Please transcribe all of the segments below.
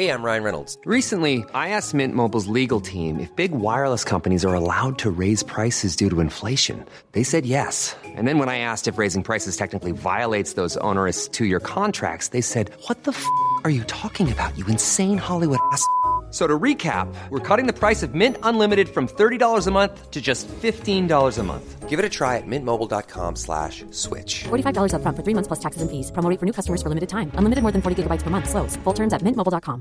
Hey, I'm Ryan Reynolds. Recently, I asked Mint Mobile's legal team if big wireless companies are allowed to raise prices due to inflation. They said yes. And then when I asked if raising prices technically violates those onerous two-year contracts, they said, "What the f*** are you talking about, you insane Hollywood ass?" So to recap, we're cutting the price of Mint Unlimited from $30 a month to just $15 a month. Give it a try at mintmobile.com/switch. $45 up front for 3 months plus taxes and fees. Promo rate for new customers for limited time. Unlimited more than 40 gigabytes per month. Slows full terms at mintmobile.com.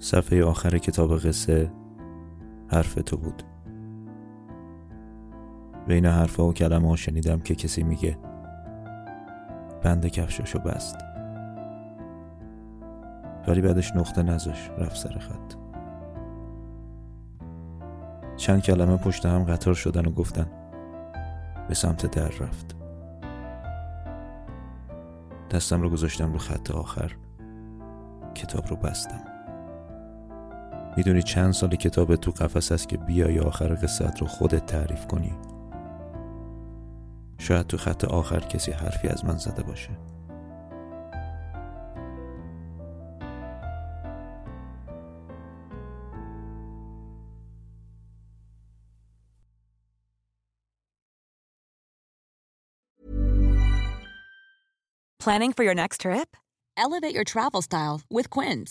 صفحه آخر کتاب قصه حرف تو بود. بین حرفا و کلمه ها شنیدم که کسی میگه بند کفشاشو بست، ولی بعدش نقطه نذاش، رفت سر خط. چند کلمه پشت هم قطار شدن و گفتن. به سمت در رفت. دستم رو گذاشتم رو خط آخر، کتاب رو بستم. میدونی چند سال کتاب تو قفس هست که بیای آخر قصت رو خودت تعریف کنی. شاید تو خط آخر کسی حرفی از من زده باشه. Planning for your next trip? Elevate your travel style with Quince.